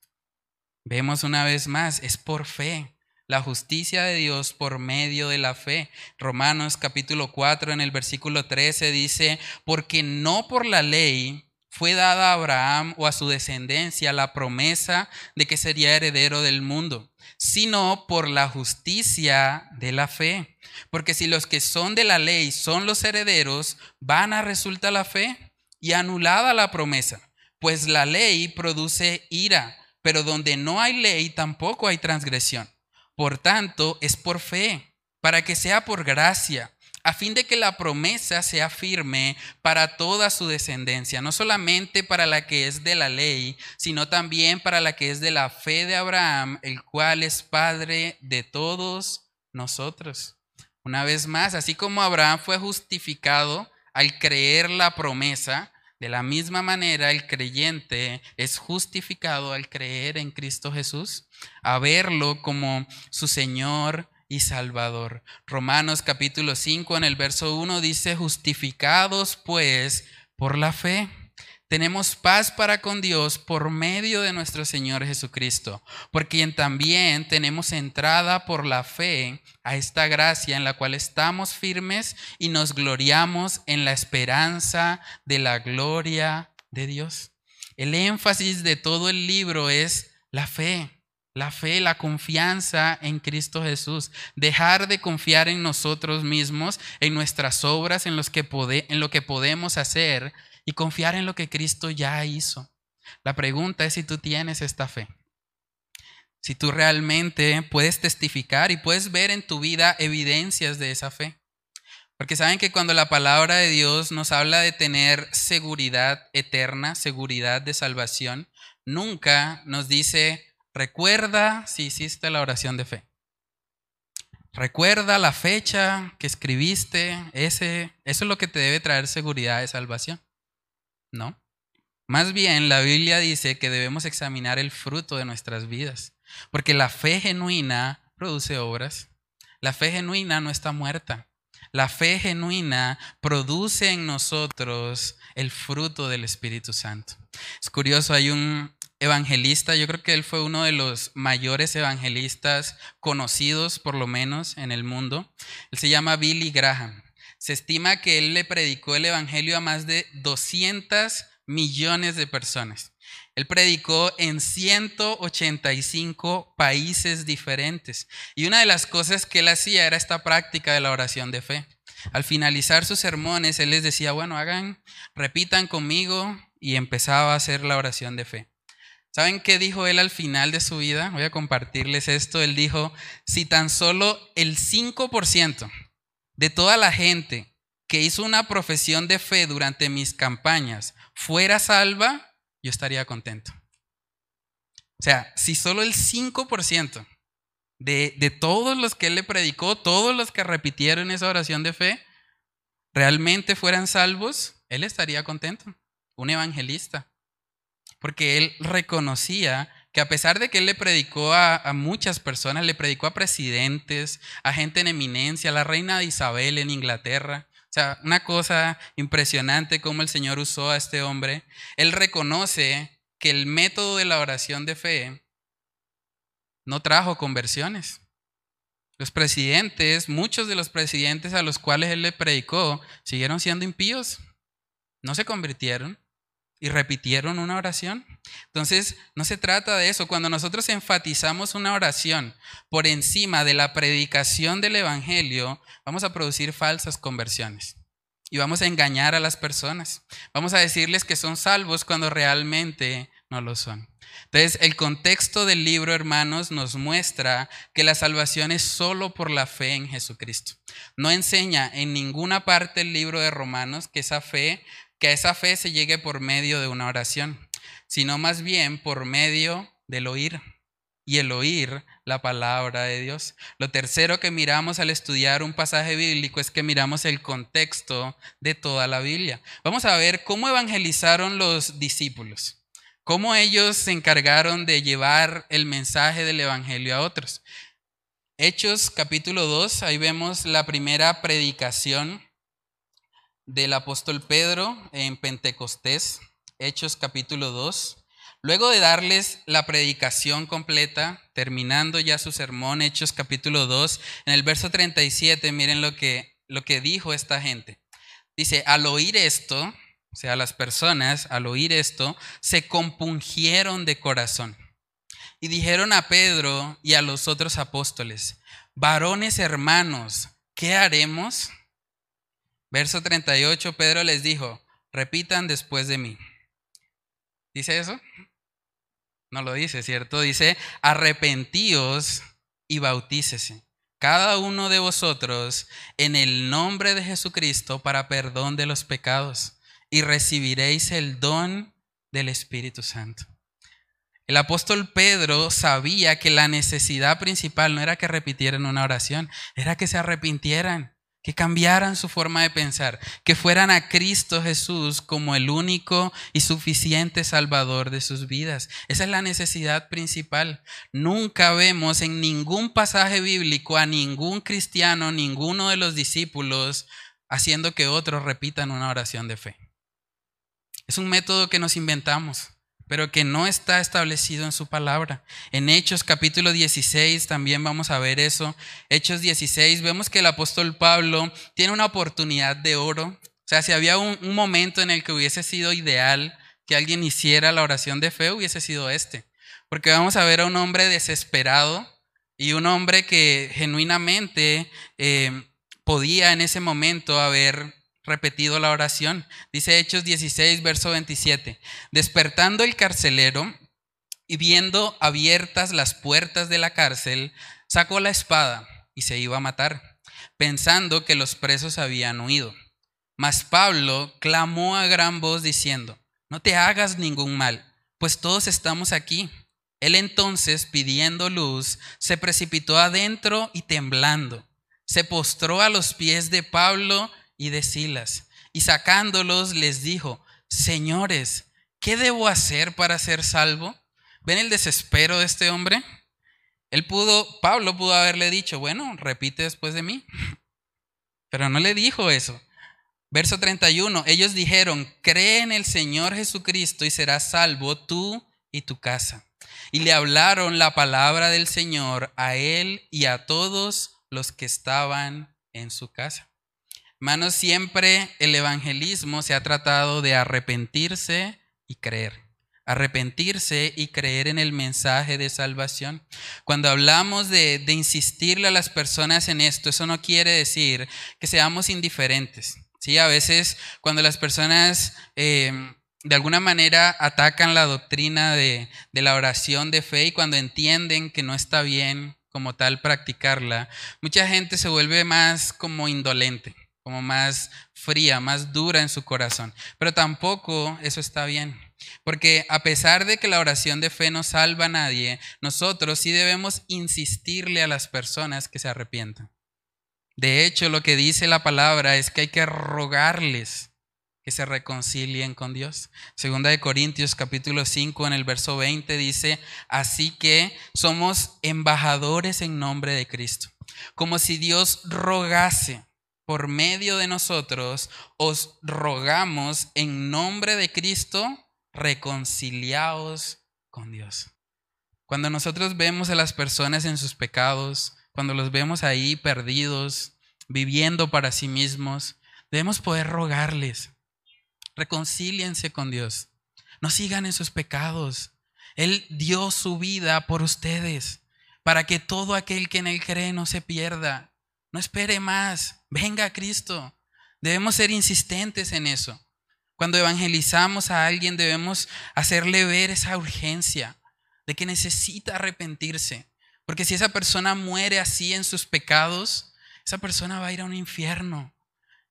Vemos una vez más, es por fe, la justicia de Dios por medio de la fe. Romanos capítulo cuatro en el versículo trece dice, porque no por la ley fue dada a Abraham o a su descendencia la promesa de que sería heredero del mundo, sino por la justicia de la fe. Porque si los que son de la ley son los herederos, vana resulta la fe y anulada la promesa, pues la ley produce ira, pero donde no hay ley tampoco hay transgresión. Por tanto, es por fe, para que sea por gracia, a fin de que la promesa sea firme para toda su descendencia, no solamente para la que es de la ley, sino también para la que es de la fe de Abraham, el cual es padre de todos nosotros. Una vez más, así como Abraham fue justificado al creer la promesa, de la misma manera el creyente es justificado al creer en Cristo Jesús, a verlo como su Señor y Salvador. Romanos capítulo cinco en el verso uno dice: justificados pues por la fe, tenemos paz para con Dios por medio de nuestro Señor Jesucristo, por quien también tenemos entrada por la fe a esta gracia en la cual estamos firmes y nos gloriamos en la esperanza de la gloria de Dios. El énfasis de todo el libro es la fe. La fe, la confianza en Cristo Jesús. Dejar de confiar en nosotros mismos, en nuestras obras, en, los que pode, en lo que podemos hacer y confiar en lo que Cristo ya hizo. La pregunta es si tú tienes esta fe. Si tú realmente puedes testificar y puedes ver en tu vida evidencias de esa fe. Porque saben que cuando la palabra de Dios nos habla de tener seguridad eterna, seguridad de salvación, nunca nos dice: recuerda si hiciste la oración de fe. Recuerda la fecha que escribiste. Ese, eso es lo que te debe traer seguridad de salvación. No. Más bien, la Biblia dice que debemos examinar el fruto de nuestras vidas. Porque la fe genuina produce obras. La fe genuina no está muerta. La fe genuina produce en nosotros el fruto del Espíritu Santo. Es curioso, hay un evangelista, yo creo que él fue uno de los mayores evangelistas conocidos, por lo menos en el mundo. Él se llama Billy Graham. Se estima que él le predicó el evangelio a más de doscientos millones de personas. Él predicó en ciento ochenta y cinco países diferentes. Y una de las cosas que él hacía era esta práctica de la oración de fe. Al finalizar sus sermones, él les decía: bueno, hagan, repitan conmigo, y empezaba a hacer la oración de fe. ¿Saben qué dijo él al final de su vida? Voy a compartirles esto. Él dijo: si tan solo el cinco por ciento de toda la gente que hizo una profesión de fe durante mis campañas fuera salva, yo estaría contento. O sea, si solo el cinco por ciento de, de todos los que él le predicó, todos los que repitieron esa oración de fe, realmente fueran salvos, él estaría contento. Un evangelista. Porque él reconocía que a pesar de que él le predicó a, a muchas personas, le predicó a presidentes, a gente en eminencia, a la reina de Isabel en Inglaterra. O sea, una cosa impresionante cómo el Señor usó a este hombre. Él reconoce que el método de la oración de fe no trajo conversiones. Los presidentes, muchos de los presidentes a los cuales él le predicó, siguieron siendo impíos. No se convirtieron. Y repitieron una oración. Entonces, no se trata de eso. Cuando nosotros enfatizamos una oración por encima de la predicación del evangelio, vamos a producir falsas conversiones. Y vamos a engañar a las personas. Vamos a decirles que son salvos cuando realmente no lo son. Entonces, el contexto del libro, hermanos, nos muestra que la salvación es solo por la fe en Jesucristo. No enseña en ninguna parte el libro de Romanos que esa fe... que a esa fe se llegue por medio de una oración, sino más bien por medio del oír, y el oír la palabra de Dios. Lo tercero que miramos al estudiar un pasaje bíblico es que miramos el contexto de toda la Biblia. Vamos a ver cómo evangelizaron los discípulos, cómo ellos se encargaron de llevar el mensaje del evangelio a otros. Hechos capítulo dos, ahí vemos la primera predicación del apóstol Pedro en Pentecostés, Hechos capítulo dos. Luego de darles la predicación completa, terminando ya su sermón, Hechos capítulo dos, en el verso treinta y siete, miren lo que, lo que dijo esta gente. Dice: al oír esto, O sea, las personas al oír esto se compungieron de corazón y dijeron a Pedro y a los otros apóstoles: varones hermanos, ¿qué haremos? Verso treinta y ocho, Pedro les dijo: repitan después de mí. ¿Dice eso? No lo dice, ¿cierto? Dice: arrepentíos y bautícese cada uno de vosotros en el nombre de Jesucristo para perdón de los pecados, y recibiréis el don del Espíritu Santo. El apóstol Pedro sabía que la necesidad principal no era que repitieran una oración, era que se arrepintieran, que cambiaran su forma de pensar, que fueran a Cristo Jesús como el único y suficiente Salvador de sus vidas. Esa es la necesidad principal. Nunca vemos en ningún pasaje bíblico a ningún cristiano, ninguno de los discípulos, haciendo que otros repitan una oración de fe. Es un método que nos inventamos, pero que no está establecido en su palabra. En Hechos capítulo dieciséis también vamos a ver eso. Hechos dieciséis, vemos que el apóstol Pablo tiene una oportunidad de oro. O sea, si había un, un momento en el que hubiese sido ideal que alguien hiciera la oración de fe, hubiese sido este. Porque vamos a ver a un hombre desesperado y un hombre que genuinamente eh, podía en ese momento haber repetido la oración. Dice Hechos dieciséis, verso veintisiete. Despertando el carcelero y viendo abiertas las puertas de la cárcel, sacó la espada y se iba a matar, pensando que los presos habían huido. Mas Pablo clamó a gran voz diciendo: no te hagas ningún mal, pues todos estamos aquí. Él entonces, pidiendo luz, se precipitó adentro y temblando, se postró a los pies de Pablo y de Silas, y sacándolos les dijo: señores, ¿qué debo hacer para ser salvo? ¿Ven el desespero de este hombre? Él pudo, Pablo pudo haberle dicho: bueno, repite después de mí, pero no le dijo eso. Verso treinta y uno, ellos dijeron: cree en el Señor Jesucristo y serás salvo tú y tu casa. Y le hablaron la palabra del Señor a él y a todos los que estaban en su casa. Hermanos, siempre el evangelismo se ha tratado de arrepentirse y creer. Arrepentirse y creer en el mensaje de salvación. Cuando hablamos de, de insistirle a las personas en esto, eso no quiere decir que seamos indiferentes, ¿sí? A veces cuando las personas eh, de alguna manera atacan la doctrina de, de la oración de fe, y cuando entienden que no está bien como tal practicarla, mucha gente se vuelve más como indolente, como más fría, más dura en su corazón. Pero tampoco eso está bien, porque a pesar de que la oración de fe no salva a nadie, nosotros sí debemos insistirle a las personas que se arrepientan. De hecho, lo que dice la palabra es que hay que rogarles que se reconcilien con Dios. Segunda de Corintios capítulo cinco, en el verso veinte dice: así que somos embajadores en nombre de Cristo, como si Dios rogase por medio de nosotros. Os rogamos en nombre de Cristo, reconciliaos con Dios. Cuando nosotros vemos a las personas en sus pecados, cuando los vemos ahí perdidos, viviendo para sí mismos, debemos poder rogarles: reconcíliense con Dios, no sigan en sus pecados. Él dio su vida por ustedes, para que todo aquel que en Él cree no se pierda. No espere más, venga a Cristo. Debemos ser insistentes en eso. Cuando evangelizamos a alguien, debemos hacerle ver esa urgencia de que necesita arrepentirse. Porque si esa persona muere así en sus pecados, esa persona va a ir a un infierno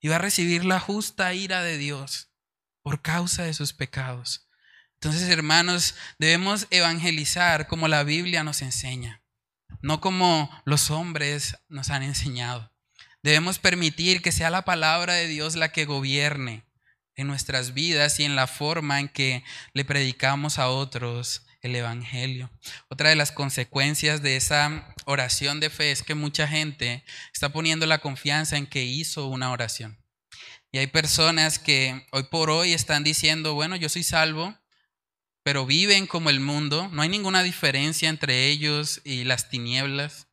y va a recibir la justa ira de Dios por causa de sus pecados. Entonces, hermanos, debemos evangelizar como la Biblia nos enseña, no como los hombres nos han enseñado. Debemos permitir que sea la palabra de Dios la que gobierne en nuestras vidas y en la forma en que le predicamos a otros el evangelio. Otra de las consecuencias de esa oración de fe es que mucha gente está poniendo la confianza en que hizo una oración. Y hay personas que hoy por hoy están diciendo: bueno, yo soy salvo, pero viven como el mundo. No hay ninguna diferencia entre ellos y las tinieblas,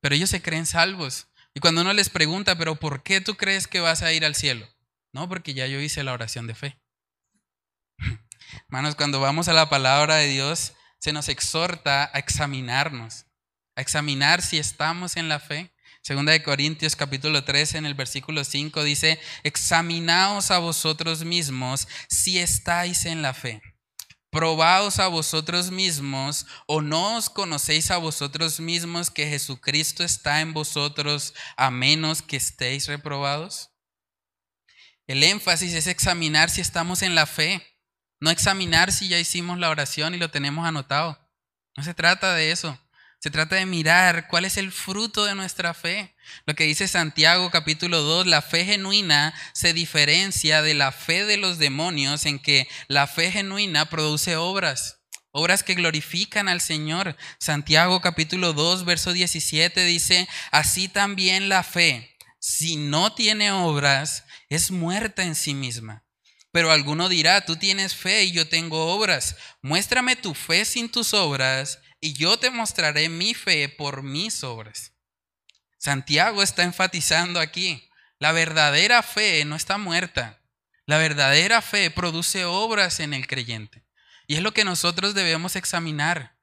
pero ellos se creen salvos. Y cuando uno les pregunta: pero ¿por qué tú crees que vas a ir al cielo? No, porque ya yo hice la oración de fe. Hermanos, cuando vamos a la palabra de Dios, se nos exhorta a examinarnos, a examinar si estamos en la fe. Segunda de Corintios capítulo trece, en el versículo cinco dice: examinaos a vosotros mismos si estáis en la fe. Probaos a vosotros mismos, o no os conocéis a vosotros mismos que Jesucristo está en vosotros, a menos que estéis reprobados. El énfasis es examinar si estamos en la fe, no examinar si ya hicimos la oración y lo tenemos anotado. No se trata de eso. Se trata de mirar cuál es el fruto de nuestra fe. Lo que dice Santiago capítulo dos, la fe genuina se diferencia de la fe de los demonios en que la fe genuina produce obras, obras que glorifican al Señor. Santiago capítulo dos, verso diecisiete dice: así también la fe, si no tiene obras, es muerta en sí misma. Pero alguno dirá: tú tienes fe y yo tengo obras. Muéstrame tu fe sin tus obras, y yo te mostraré mi fe por mis obras. Santiago está enfatizando aquí: la verdadera fe no está muerta. La verdadera fe produce obras en el creyente. Y es lo que nosotros debemos examinar.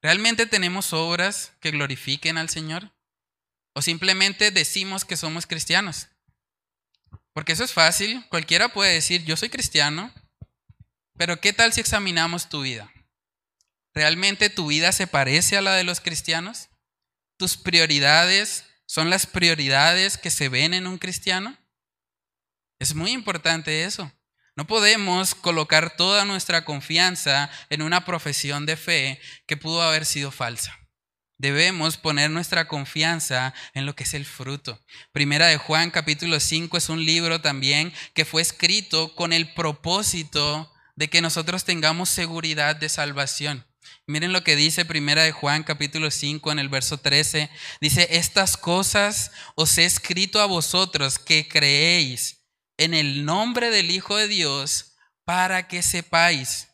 ¿Realmente tenemos obras que glorifiquen al Señor? ¿O simplemente decimos que somos cristianos? Porque eso es fácil. Cualquiera puede decir: yo soy cristiano. Pero ¿qué tal si examinamos tu vida? ¿Realmente tu vida se parece a la de los cristianos? ¿Tus prioridades son las prioridades que se ven en un cristiano? Es muy importante eso. No podemos colocar toda nuestra confianza en una profesión de fe que pudo haber sido falsa. Debemos poner nuestra confianza en lo que es el fruto. Primera de Juan capítulo cinco es un libro también que fue escrito con el propósito de que nosotros tengamos seguridad de salvación. Miren lo que dice Primera de Juan capítulo cinco en el verso trece. Dice: estas cosas os he escrito a vosotros que creéis en el nombre del Hijo de Dios, para que sepáis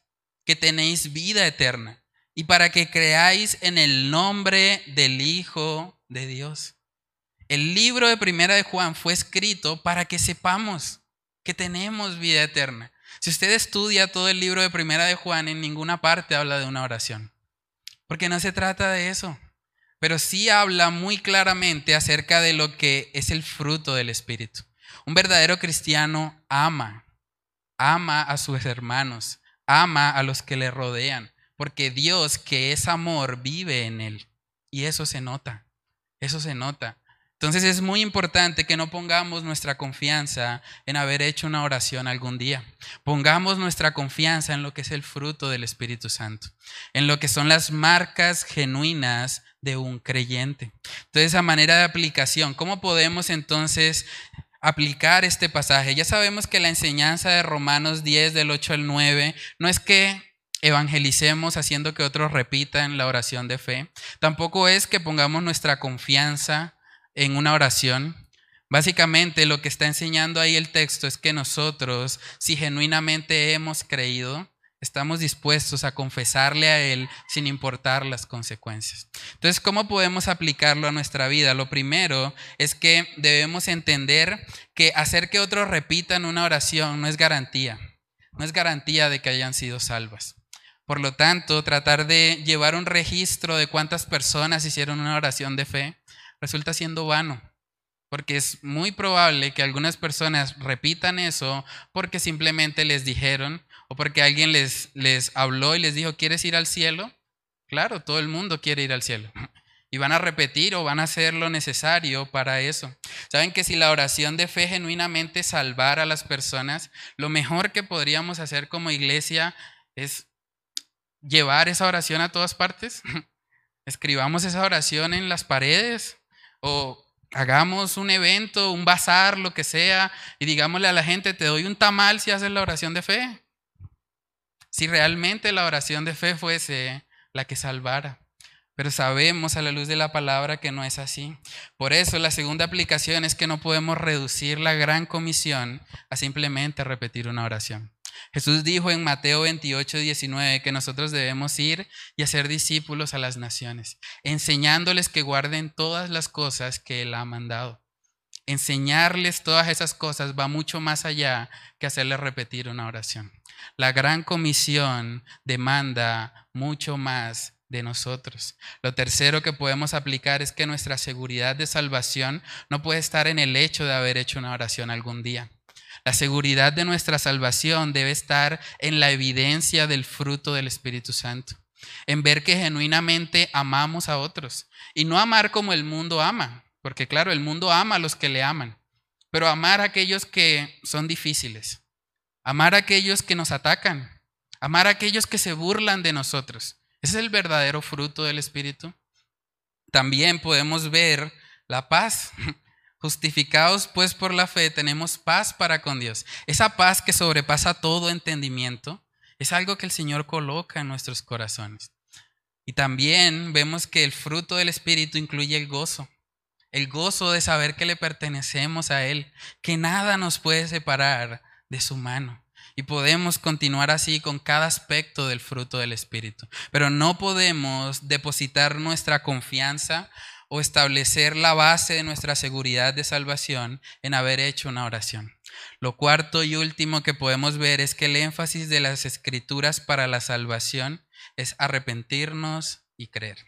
que tenéis vida eterna y para que creáis en el nombre del Hijo de Dios. El libro de Primera de Juan fue escrito para que sepamos que tenemos vida eterna. Si usted estudia todo el libro de Primera de Juan, en ninguna parte habla de una oración, porque no se trata de eso, pero sí habla muy claramente acerca de lo que es el fruto del Espíritu. Un verdadero cristiano ama, ama a sus hermanos, ama a los que le rodean, porque Dios, que es amor, vive en él, y eso se nota, eso se nota. Entonces es muy importante que no pongamos nuestra confianza en haber hecho una oración algún día. Pongamos nuestra confianza en lo que es el fruto del Espíritu Santo, en lo que son las marcas genuinas de un creyente. Entonces, a manera de aplicación, ¿cómo podemos entonces aplicar este pasaje? Ya sabemos que la enseñanza de Romanos diez, del ocho al nueve, no es que evangelicemos haciendo que otros repitan la oración de fe. Tampoco es que pongamos nuestra confianza en una oración. Básicamente lo que está enseñando ahí el texto es que nosotros, si genuinamente hemos creído, estamos dispuestos a confesarle a Él sin importar las consecuencias. Entonces, ¿cómo podemos aplicarlo a nuestra vida? Lo primero es que debemos entender que hacer que otros repitan una oración no es garantía, no es garantía de que hayan sido salvas. Por lo tanto, tratar de llevar un registro de cuántas personas hicieron una oración de fe resulta siendo vano, porque es muy probable que algunas personas repitan eso porque simplemente les dijeron, o porque alguien les, les habló y les dijo: ¿quieres ir al cielo? Claro, todo el mundo quiere ir al cielo, y van a repetir o van a hacer lo necesario para eso. Saben que si la oración de fe genuinamente salvara a las personas, lo mejor que podríamos hacer como iglesia es llevar esa oración a todas partes. Escribamos esa oración en las paredes, o hagamos un evento, un bazar, lo que sea, y digámosle a la gente: te doy un tamal si haces la oración de fe. Si realmente la oración de fe fuese la que salvara. Pero sabemos a la luz de la palabra que no es así. Por eso la segunda aplicación es que no podemos reducir la gran comisión a simplemente repetir una oración. Jesús dijo en Mateo veintiocho, diecinueve que nosotros debemos ir y hacer discípulos a las naciones, enseñándoles que guarden todas las cosas que Él ha mandado. Enseñarles todas esas cosas va mucho más allá que hacerles repetir una oración. La gran comisión demanda mucho más de nosotros. Lo tercero que podemos aplicar es que nuestra seguridad de salvación no puede estar en el hecho de haber hecho una oración algún día. La seguridad de nuestra salvación debe estar en la evidencia del fruto del Espíritu Santo, en ver que genuinamente amamos a otros y no amar como el mundo ama, porque claro, el mundo ama a los que le aman, pero amar a aquellos que son difíciles, amar a aquellos que nos atacan, amar a aquellos que se burlan de nosotros. Ese es el verdadero fruto del Espíritu. También podemos ver la paz. Justificados pues por la fe, tenemos paz para con Dios. Esa paz que sobrepasa todo entendimiento es algo que el Señor coloca en nuestros corazones. Y también vemos que el fruto del Espíritu incluye el gozo. El gozo de saber que le pertenecemos a Él, que nada nos puede separar de su mano. Y podemos continuar así con cada aspecto del fruto del Espíritu. Pero no podemos depositar nuestra confianza o establecer la base de nuestra seguridad de salvación en haber hecho una oración. Lo cuarto y último que podemos ver es que el énfasis de las Escrituras para la salvación es arrepentirnos y creer.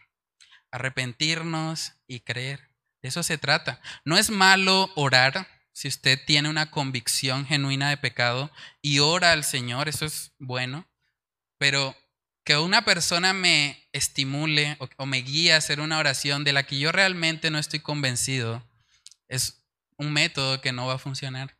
Arrepentirnos y creer. De eso se trata. No es malo orar. Si usted tiene una convicción genuina de pecado y ora al Señor, eso es bueno. Pero que una persona me estimule o me guíe a hacer una oración de la que yo realmente no estoy convencido, es un método que no va a funcionar.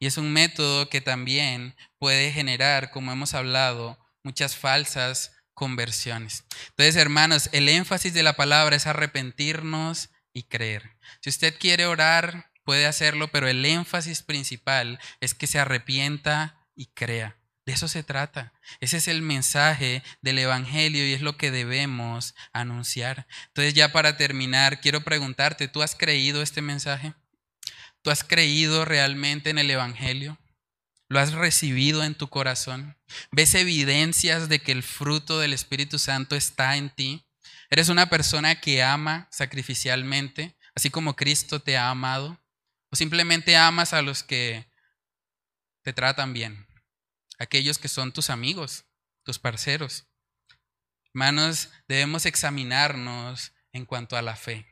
Y es un método que también puede generar, como hemos hablado, muchas falsas conversiones. Entonces, hermanos, el énfasis de la palabra es arrepentirnos y creer. Si usted quiere orar, puede hacerlo, pero el énfasis principal es que se arrepienta y crea. De eso se trata. Ese es el mensaje del Evangelio y es lo que debemos anunciar. Entonces, ya para terminar, quiero preguntarte, ¿tú has creído este mensaje? ¿Tú has creído realmente en el Evangelio? ¿Lo has recibido en tu corazón? ¿Ves evidencias de que el fruto del Espíritu Santo está en ti? ¿Eres una persona que ama sacrificialmente, así como Cristo te ha amado? ¿O simplemente amas a los que te tratan bien? Aquellos que son tus amigos, tus parceros. Hermanos, debemos examinarnos en cuanto a la fe,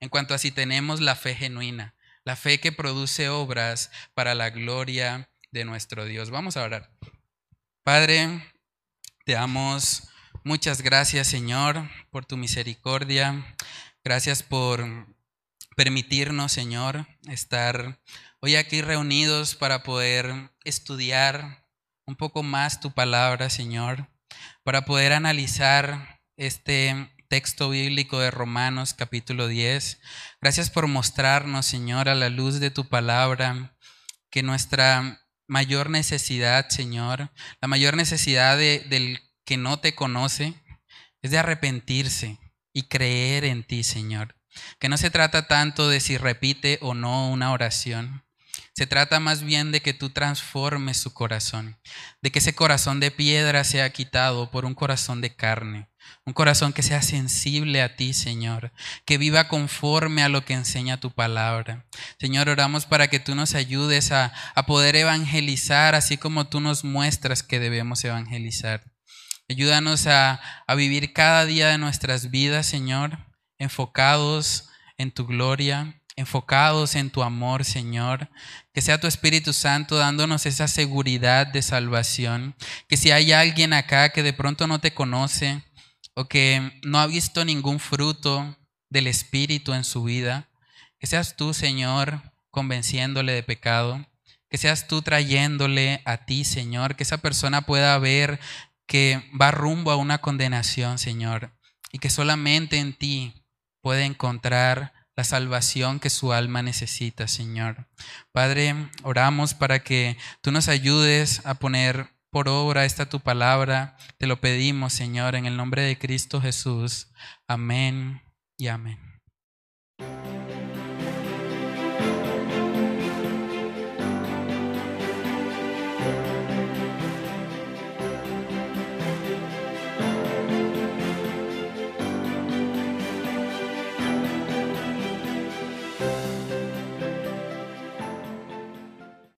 en cuanto a si tenemos la fe genuina, la fe que produce obras para la gloria de nuestro Dios. Vamos a orar. Padre, te damos muchas gracias, Señor, por tu misericordia. Gracias por permitirnos, Señor, estar hoy aquí reunidos para poder estudiar un poco más tu palabra, Señor, para poder analizar este texto bíblico de Romanos capítulo diez. Gracias por mostrarnos, Señor, a la luz de tu palabra, que nuestra mayor necesidad, Señor, la mayor necesidad de, del que no te conoce, es de arrepentirse y creer en ti, Señor. Que no se trata tanto de si repite o no una oración. Se trata más bien de que tú transformes su corazón, de que ese corazón de piedra sea quitado por un corazón de carne, un corazón que sea sensible a ti, Señor, que viva conforme a lo que enseña tu palabra. Señor, oramos para que tú nos ayudes a, a poder evangelizar así como tú nos muestras que debemos evangelizar. Ayúdanos a, a vivir cada día de nuestras vidas, Señor, enfocados en tu gloria, enfocados en tu amor, Señor. Que sea tu Espíritu Santo dándonos esa seguridad de salvación. Que si hay alguien acá que de pronto no te conoce o que no ha visto ningún fruto del Espíritu en su vida, que seas tú, Señor, convenciéndole de pecado. Que seas tú trayéndole a ti, Señor. Que esa persona pueda ver que va rumbo a una condenación, Señor. Y que solamente en ti puede encontrar la salvación que su alma necesita, Señor. Padre, oramos para que tú nos ayudes a poner por obra esta tu palabra. Te lo pedimos, Señor, en el nombre de Cristo Jesús. Amén y amén.